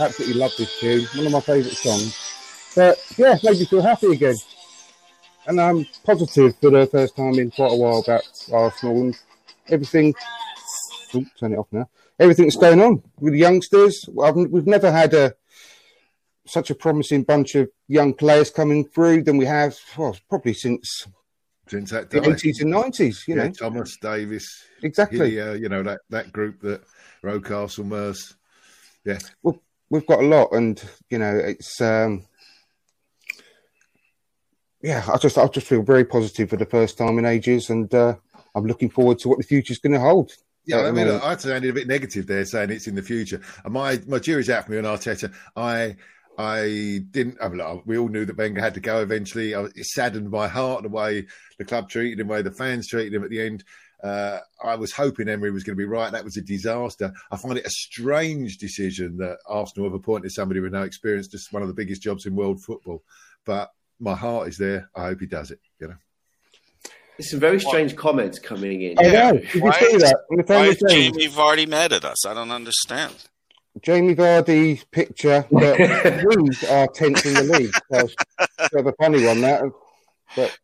absolutely love this tune. One of my favourite songs. But yeah, made me feel happy again. And I'm positive for the first time in quite a while about Arsenal and everything. Ooh, turn it off now. Everything that's going on with the youngsters. I've, we've never had a such a promising bunch of young players coming through than we have well, probably since, since that the eighties and nineties. You yeah, know, Thomas Davis, exactly. Hillier, you know that, that group that Rocastle, Merce. Yeah, well, we've got a lot, and you know it's um, yeah. I just I just feel very positive for the first time in ages, and uh, I'm looking forward to what the future's going to hold. Yeah, I mean, I sounded a bit negative there, saying it's in the future. And my my jury's out for me on Arteta. I I didn't. I mean, we all knew that Wenger had to go eventually. I was, it saddened my heart the way the club treated him, the way the fans treated him at the end. Uh, I was hoping Emery was going to be right. That was a disaster. I find it a strange decision that Arsenal have appointed somebody with no experience. Just one of the biggest jobs in world football. But my heart is there. I hope he does it. You know. There's some very strange what? comments coming in. I yeah. know. Did why, you see that? Why is Jamie Vardy mad at us? I don't understand. Jamie Vardy's picture, but we are tenth in the league. So it's a funny one, that. But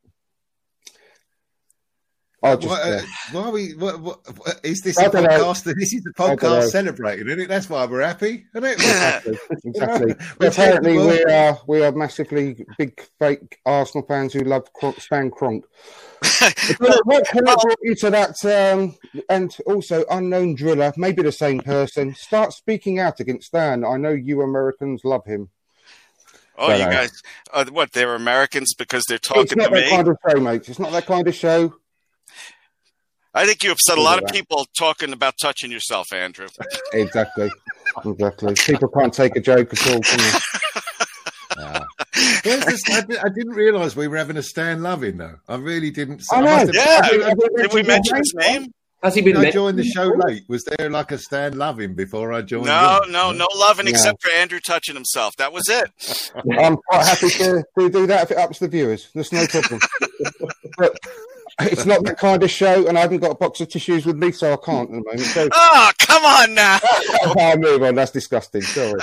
I just. What, uh, why are we? What, what, what, is this I a podcast? Know. This is a podcast celebrating, isn't it? That's why we're happy, isn't it? Exactly. exactly. We're apparently, we are we are massively big fake Arsenal fans who love Stan Kroenke. What can I brought you to that? Um, and also, unknown driller, maybe the same person. Start speaking out against Stan. I know you Americans love him. Oh, so, you guys! Uh, what? They're Americans because they're talking to me. It's not that me. kind of show, mate. It's not that kind of show. I think you upset a lot of people talking about touching yourself, Andrew. Exactly. Exactly. People can't take a joke at all, can they? uh, this, I, I didn't realise we were having a Stan Loving, though. I really didn't. I know. I have, yeah. I, I, I, Did we mention his name? Has he been I joined the show late. Was there like a Stan Loving before I joined? No, him? no, no loving no. except for Andrew touching himself. That was it. I'm quite happy to, to do that if it ups the viewers. There's no problem. But, it's not that kind of show, and I haven't got a box of tissues with me, so I can't at the moment. So, oh, come on now. I'll move on. That's disgusting. Sorry.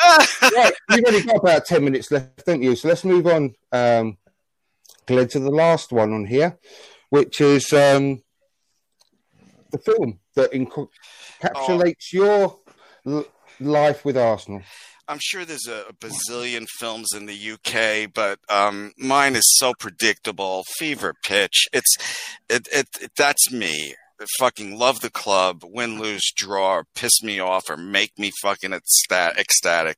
Right, you've only got about ten minutes left, don't you? So let's move on, um, Glenn, to the last one on here, which is um, the film that encapsulates oh. your l- life with Arsenal. I'm sure there's a, a bazillion films in the U K, but um, mine is so predictable. Fever Pitch. It's it, it, it that's me. I fucking love the club. Win, lose, draw, or piss me off, or make me fucking ecstatic.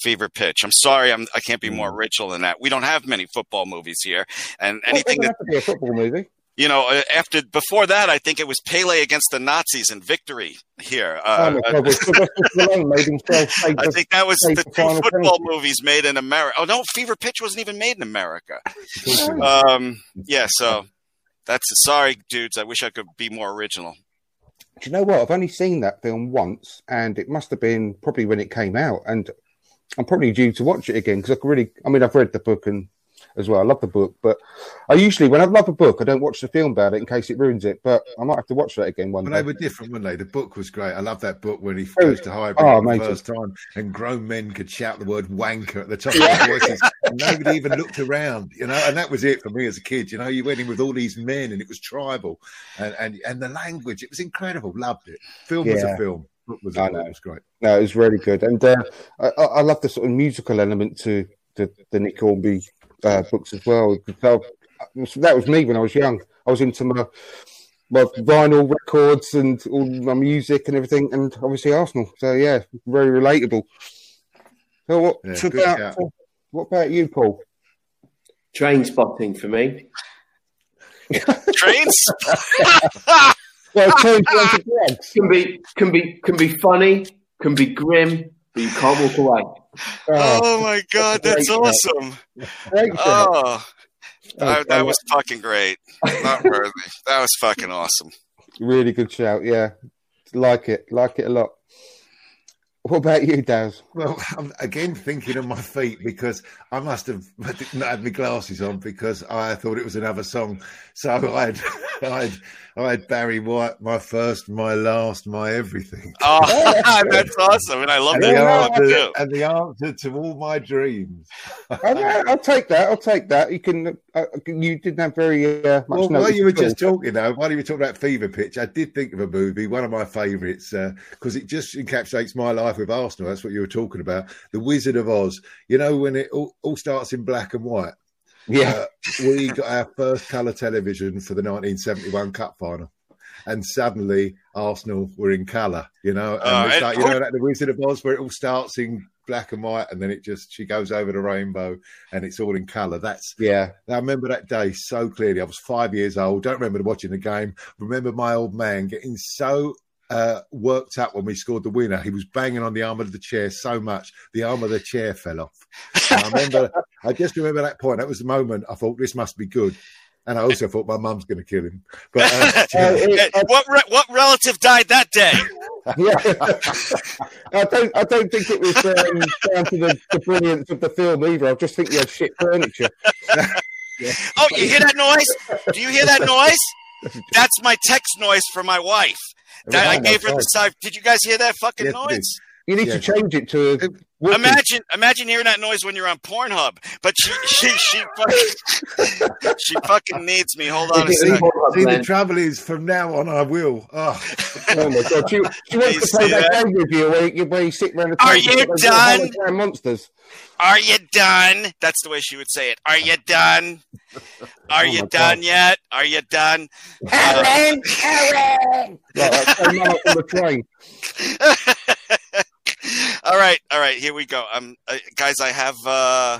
Fever Pitch. I'm sorry, I'm I can't be more original than that. We don't have many football movies here, and anything well, that have to be a football movie. You know, after before that, I think it was Pele against the Nazis and victory here. Uh, oh, I think that was the two football movies made in America. Oh, no, Fever Pitch wasn't even made in America. Um, yeah, so that's sorry, dudes. I wish I could be more original. Do you know what? I've only seen that film once, and it must have been probably when it came out. And I'm probably due to watch it again because I really, I mean, I've read the book and. As well, I love the book, but I usually, when I love a book, I don't watch the film about it in case it ruins it. But I might have to watch that again one but day. But they were different, weren't they? The book was great. I love that book when he goes to Highbury oh, for the first time, and grown men could shout the word "wanker" at the top of their voices, and nobody even looked around, you know. And that was it for me as a kid. You know, you went in with all these men, and it was tribal, and and, and the language. It was incredible. Loved it. Film yeah. was a film. Book was a I book. Know. It was great. No, it was really good, and uh, I, I love the sort of musical element to the, the Nick Hornby. Uh, books as well. So, that was me when I was young. I was into my, my vinyl records and all my music and everything, and obviously Arsenal. So yeah, very relatable. So what, yeah, so about, what about you, Paul? Train Spotting for me. Trains? well, train can be can be can be funny, can be grim, but you can't walk away. Oh, oh my God, that's awesome. Oh, that, that was fucking great. Not worthy. That was fucking awesome. Really good shout, yeah. Like it. Like it a lot. What about you, Daz? Well, I'm again thinking on my feet because I must have not had my glasses on because I thought it was another song. So I had, I had, I had Barry White, my first, my last, my everything. Oh, that's awesome. And I love and that. The answer, too. And the answer to all my dreams. I'll take that. I'll take that. You can. Uh, you didn't have very uh, much well, notice. While you were just talking, though, while you were talking about Fever Pitch, I did think of a movie, one of my favourites, because uh, it just encapsulates my life with Arsenal. That's what you were talking about. The Wizard of Oz. You know, when it all, all starts in black and white. Yeah. Uh, we got our first colour television for the nineteen seventy-one Cup final. And suddenly Arsenal were in colour, you know. And uh, it's like, you know, like The Wizard of Oz, where it all starts in black and white and then it just, she goes over the rainbow and it's all in colour. That's, yeah. I remember that day so clearly. I was five years old. Don't remember watching the game. Remember my old man getting so Uh, worked up when we scored the winner. He was banging on the arm of the chair so much, the arm of the chair fell off. And I remember, I just remember that point. That was the moment I thought this must be good, and I also thought my mum's going to kill him. But uh, yeah. what re- what relative died that day? Yeah, I don't I don't think it was um, down to the, the brilliance of the film either. I just think you had shit furniture. Yeah. Oh, you hear that noise? Do you hear that noise? That's my text noise for my wife. That, I gave her the side. Did you guys hear that fucking yes, noise? You need yeah. to change it to. A imagine, imagine hearing that noise when you're on Pornhub. But she, she, she, fucking, she fucking needs me. Hold on a second. See, the trouble is, from now on, I will. Oh, oh my God! She, she wants to play that, that game with you, where you, where you sit around the table. Are you done? Monsters. Are you done? That's the way she would say it. Are you done? Are oh you done God. Yet? Are you done? Helen, Helen. All right, all right. Here we go. Um, uh, guys, I have uh,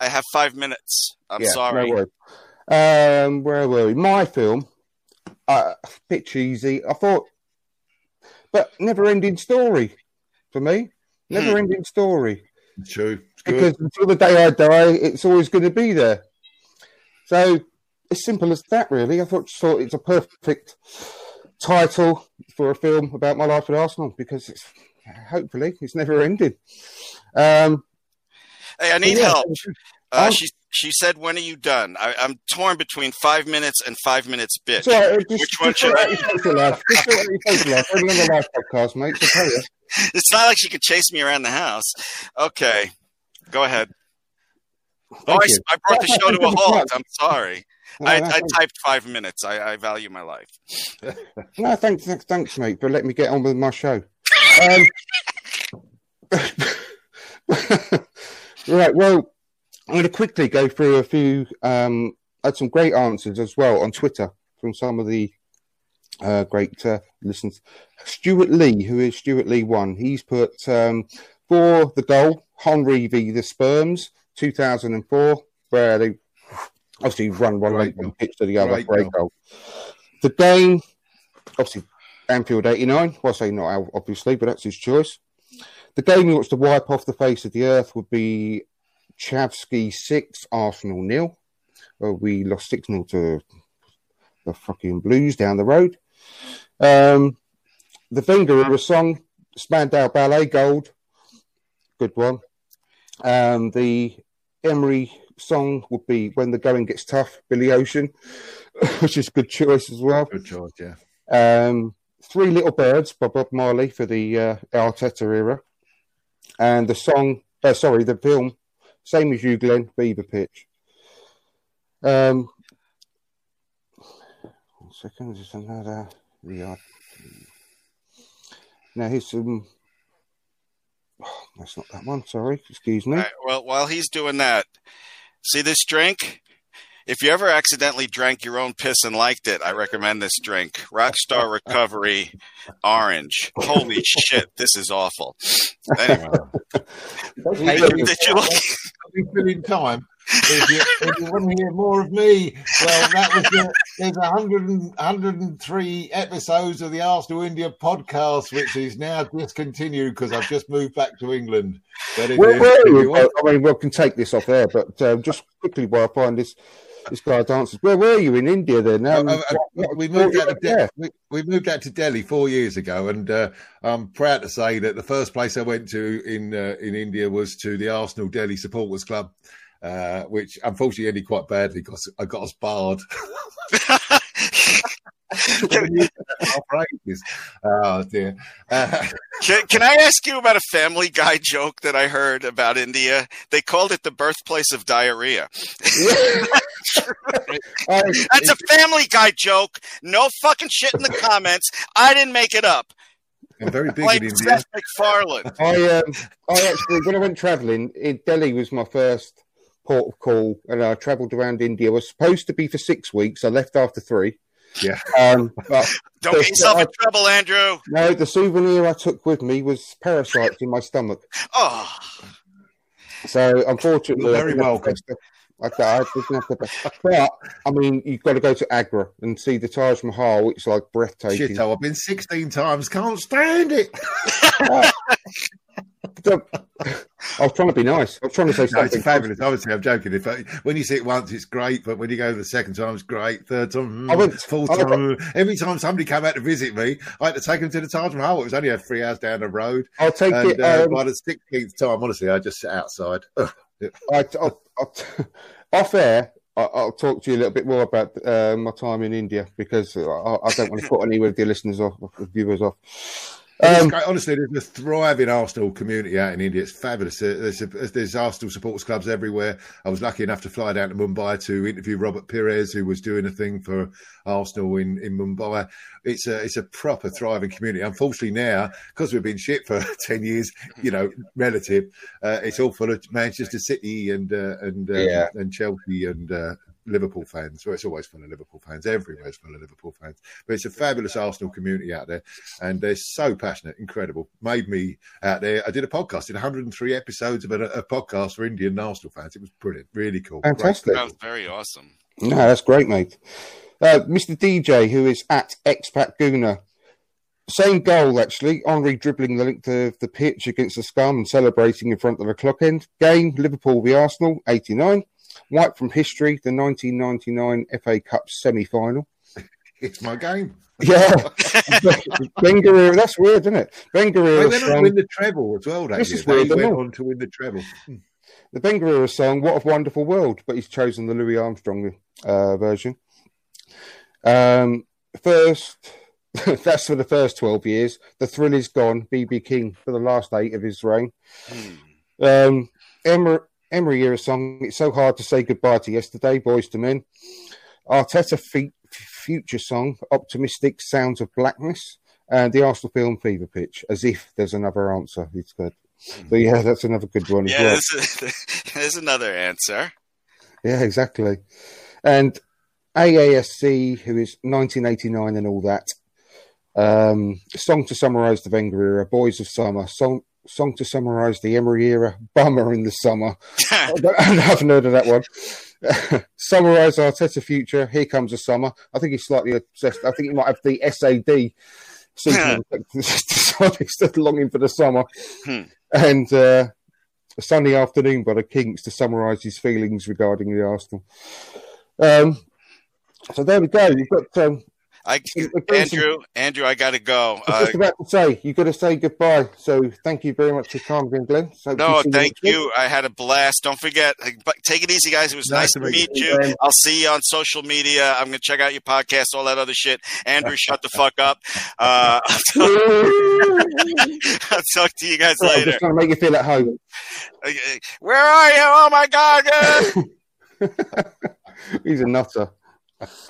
I have five minutes. I'm yeah, sorry. No um, where were we? My film, uh, a bit cheesy. I thought, but never-ending story for me. Never-ending hmm. story. True. Because until the day I die, it's always going to be there. So, as simple as that, really. I thought, thought it's a perfect title for a film about my life at Arsenal because it's hopefully it's never ended. Um, hey, I need yeah. help. Uh, she she said, "When are you done?" I, I'm torn between five minutes and five minutes, bitch. So, just, Which just one should I? It's not like she can chase me around the house. Okay, go ahead. Thank oh, I, I brought the show to a halt. I'm sorry. No, I, I typed five minutes. I, I value my life. No, thanks, thanks, thanks, mate, for letting me get on with my show. Um, right, well, I'm going to quickly go through a few. Um, I had some great answers as well on Twitter from some of the uh, great uh, listeners. Stuart Lee, who is Stuart Lee One, he's put um, for the goal, Henry v. the Sperms, two thousand four, where they obviously run one right one pitch to the other, right great goal. The game, obviously. Anfield eighty-nine. Well, I say not, obviously, but that's his choice. The game he wants to wipe off the face of the earth would be Chavsky six, Arsenal nil. Well, we lost six nil to the fucking Blues down the road. Um, the Wenger era song, Spandau Ballet, Gold. Good one. Um, the Emery song would be When the Going Gets Tough, Billy Ocean, which is a good choice as well. Good choice, yeah. Um, Three Little Birds by Bob Marley for the uh, Arteta era. And the song, uh, sorry, the film, same as you, Glenn, Fever Pitch. Um, one second, there's another. Now, here's some. Oh, that's not that one, sorry, excuse me. All right, well, while he's doing that, see this drink? If you ever accidentally drank your own piss and liked it, I recommend this drink. Rockstar Recovery Orange. Holy shit, this is awful. Anyway. Did you look? Are we still in time? If you, if you wouldn't hear more of me, well, that was the, there's one hundred and three episodes of the Arsenal India podcast, which is now discontinued because I've just moved back to England. But if, well, if, well, if you want... I mean, we can take this off air, but uh, just quickly while I find this. This guy dances. Where were you in India then? Um, uh, uh, we moved out to De- we, we moved out to Delhi four years ago, and uh, I'm proud to say that the first place I went to in uh, in India was to the Arsenal Delhi Supporters Club, uh, which unfortunately ended quite badly because I got us barred. Oh dear! Uh, can, can I ask you about a Family Guy joke that I heard about India? They called it the birthplace of diarrhea. That's a Family Guy joke. No fucking shit in the comments. I didn't make it up. I'm very big like in India. McFarlane. I um, I actually, when I went travelling, Delhi was my first port of call, and I travelled around India. I was supposed to be for six weeks. I left after three. Yeah. Um, but Don't the, get yourself I, in trouble, Andrew. No, the souvenir I took with me was parasites in my stomach. Oh. So, unfortunately, You're very I welcome. Have to, I didn't have to. But I mean, you've got to go to Agra and see the Taj Mahal. It's like breathtaking. Shit, I've been sixteen times. Can't stand it. So, I was trying to be nice. I was trying to say something. No, it's fabulous. Obviously, I'm joking. If I, when you see it once, it's great. But when you go the second time, it's great. Third time, I went, fourth I time. Got... Every time somebody came out to visit me, I had to take them to the Taj Mahal. It was only three hours down the road. I'll take and, it. Um, uh, by the sixteenth time, honestly, I just sat outside. I, I'll, I'll, off air, I'll, I'll talk to you a little bit more about uh, my time in India because I, I don't want to put any of the listeners off, the viewers off. Um, Honestly, there's a thriving Arsenal community out in India. It's fabulous. There's, there's Arsenal supporters clubs everywhere. I was lucky enough to fly down to Mumbai to interview Robert Pires, who was doing a thing for Arsenal in, in Mumbai. It's a it's a proper thriving community. Unfortunately now, because we've been shit for ten years, you know, relative, uh, it's all full of Manchester City and uh, and uh, yeah. and Chelsea and. Uh, Liverpool fans. Well, it's always full of Liverpool fans. Everywhere's full of Liverpool fans. But it's a fabulous Arsenal community out there, and they're so passionate, incredible. Made me out there. I did a podcast, did one hundred and three episodes of a, a podcast for Indian Arsenal fans. It was brilliant, really cool. Fantastic. That was very awesome. No, that's great, mate. Uh, Mister D J, who is at Expat Guna. Same goal, actually. Henry dribbling the length of the pitch against the scum and celebrating in front of a clock end. Game, Liverpool v Arsenal, eighty-nine. White from history, the nineteen ninety-nine F A Cup semi-final. It's my game. Yeah. Ben Guerrero, that's weird, isn't it? Ben Guerrero song. They went on to win the treble as well, that this year. Is weird, they went on to win the treble. The Ben Guerrero song, What a Wonderful World, but he's chosen the Louis Armstrong uh, version. Um, first, that's for the first twelve years. The thrill is gone, B B King, for the last eight of his reign. Mm. Um, Emer- Emery era song, it's so hard to say goodbye to yesterday, boys to men. Arteta fe- future song, optimistic sounds of blackness, and the Arsenal film Fever Pitch, as if there's another answer. It's good. So yeah, that's another good one. Yeah, as well. there's, a, there's another answer. Yeah, exactly. And A A S C, who is nineteen eighty-nine and all that. Um, song to summarise the Wenger era, Boys of Summer, song Song to summarise the Emery era, Bummer in the Summer. I, I haven't heard of that one. Summarise Arteta future, Here Comes the Summer. I think he's slightly obsessed. I think he might have the S A D season. He's longing for the summer. Hmm. And uh, A Sunny Afternoon by the Kinks to summarise his feelings regarding the Arsenal. Um, so there we go. You've got... Um, I, Andrew, Andrew, I got to go. I was just about to say, you've got to say goodbye. So thank you very much for your time again, Glenn. So no, thank you. you. I had a blast. Don't forget, take it easy, guys. It was nice, nice to meet you. you. I'll see you on social media. I'm going to check out your podcast, all that other shit. Andrew, shut the fuck up. Uh, I'll, talk- I'll talk to you guys oh, later. I'm just trying to make you feel at home. Where are you? Oh, my God. He's a nutter.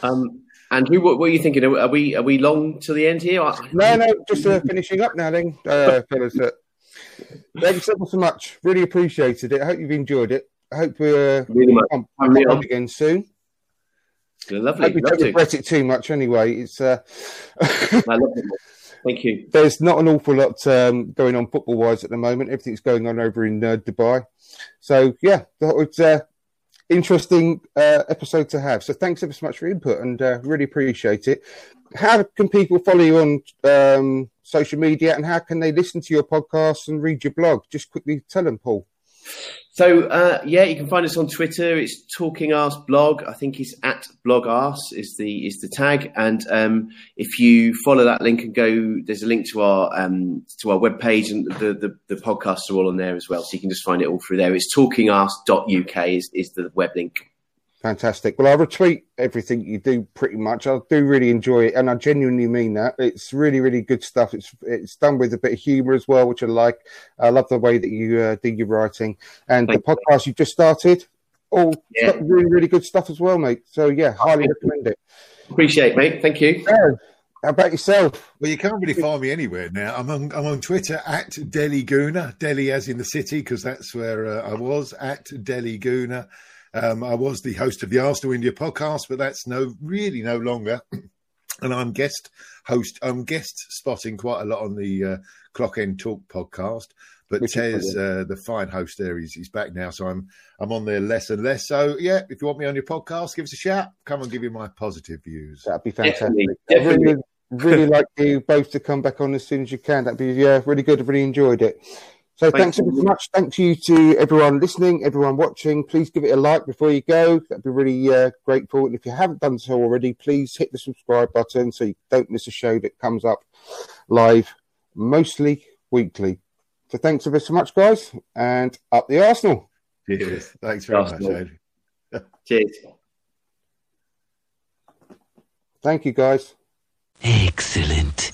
Um. Andrew, what were you thinking? Are we are we long till the end here? No, no, just uh, finishing up now, then, uh, fellas. Uh, thank you so much. Really appreciated it. I hope you've enjoyed it. I hope we're really on really again soon. Lovely. I hope we don't regret it too much anyway. It's. Uh... I love it. Thank you. There's not an awful lot um, going on football-wise at the moment. Everything's going on over in uh, Dubai. So, yeah, that was... Uh, interesting uh, episode to have. So thanks ever so much for your input, and uh, really appreciate it. How can people follow you on um, social media, and how can they listen to your podcast and read your blog? Just quickly tell them, Paul. So, uh, yeah, you can find us on Twitter. It's Talking Arse Blog. I think it's at Blog Arse is the, is the tag. And um, if you follow that link and go, there's a link to our um, to our webpage, and the, the, the podcasts are all on there as well. So you can just find it all through there. It's talking arse dot U K is, is the web link. Fantastic. Well, I retweet everything you do pretty much. I do really enjoy it, and I genuinely mean that. It's really, really good stuff. It's it's done with a bit of humour as well, which I like. I love the way that you uh, do your writing. And Thank the podcast you. you've just started, all yeah. really, really good stuff as well, mate. So, yeah, highly recommend it. Appreciate it, mate. Thank you. Yeah. How about yourself? Well, you can't really find me anywhere now. I'm on, I'm on Twitter at Delhi Guna. Delhi as in the city, because that's where uh, I was, at Delhi Guna. Um, I was the host of the Arsenal India podcast, but that's no really no longer. And I'm guest host. I'm guest spotting quite a lot on the uh, Clock End Talk podcast. But Tez, uh, the fine host there, he's, he's back now, so I'm I'm on there less and less. So yeah, if you want me on your podcast, give us a shout. Come and give you my positive views. That'd be fantastic. Definitely, definitely. Really like you both to come back on as soon as you can. That'd be yeah, really good. I really enjoyed it. So thanks so much. Thank you to everyone listening, everyone watching. Please give it a like before you go. That'd be really uh, grateful. And if you haven't done so already, please hit the subscribe button so you don't miss a show that comes up live, mostly weekly. So thanks ever so much, guys, and up the Arsenal. Cheers. Thanks very Arsenal. much, Ed. Cheers. Thank you, guys. Excellent.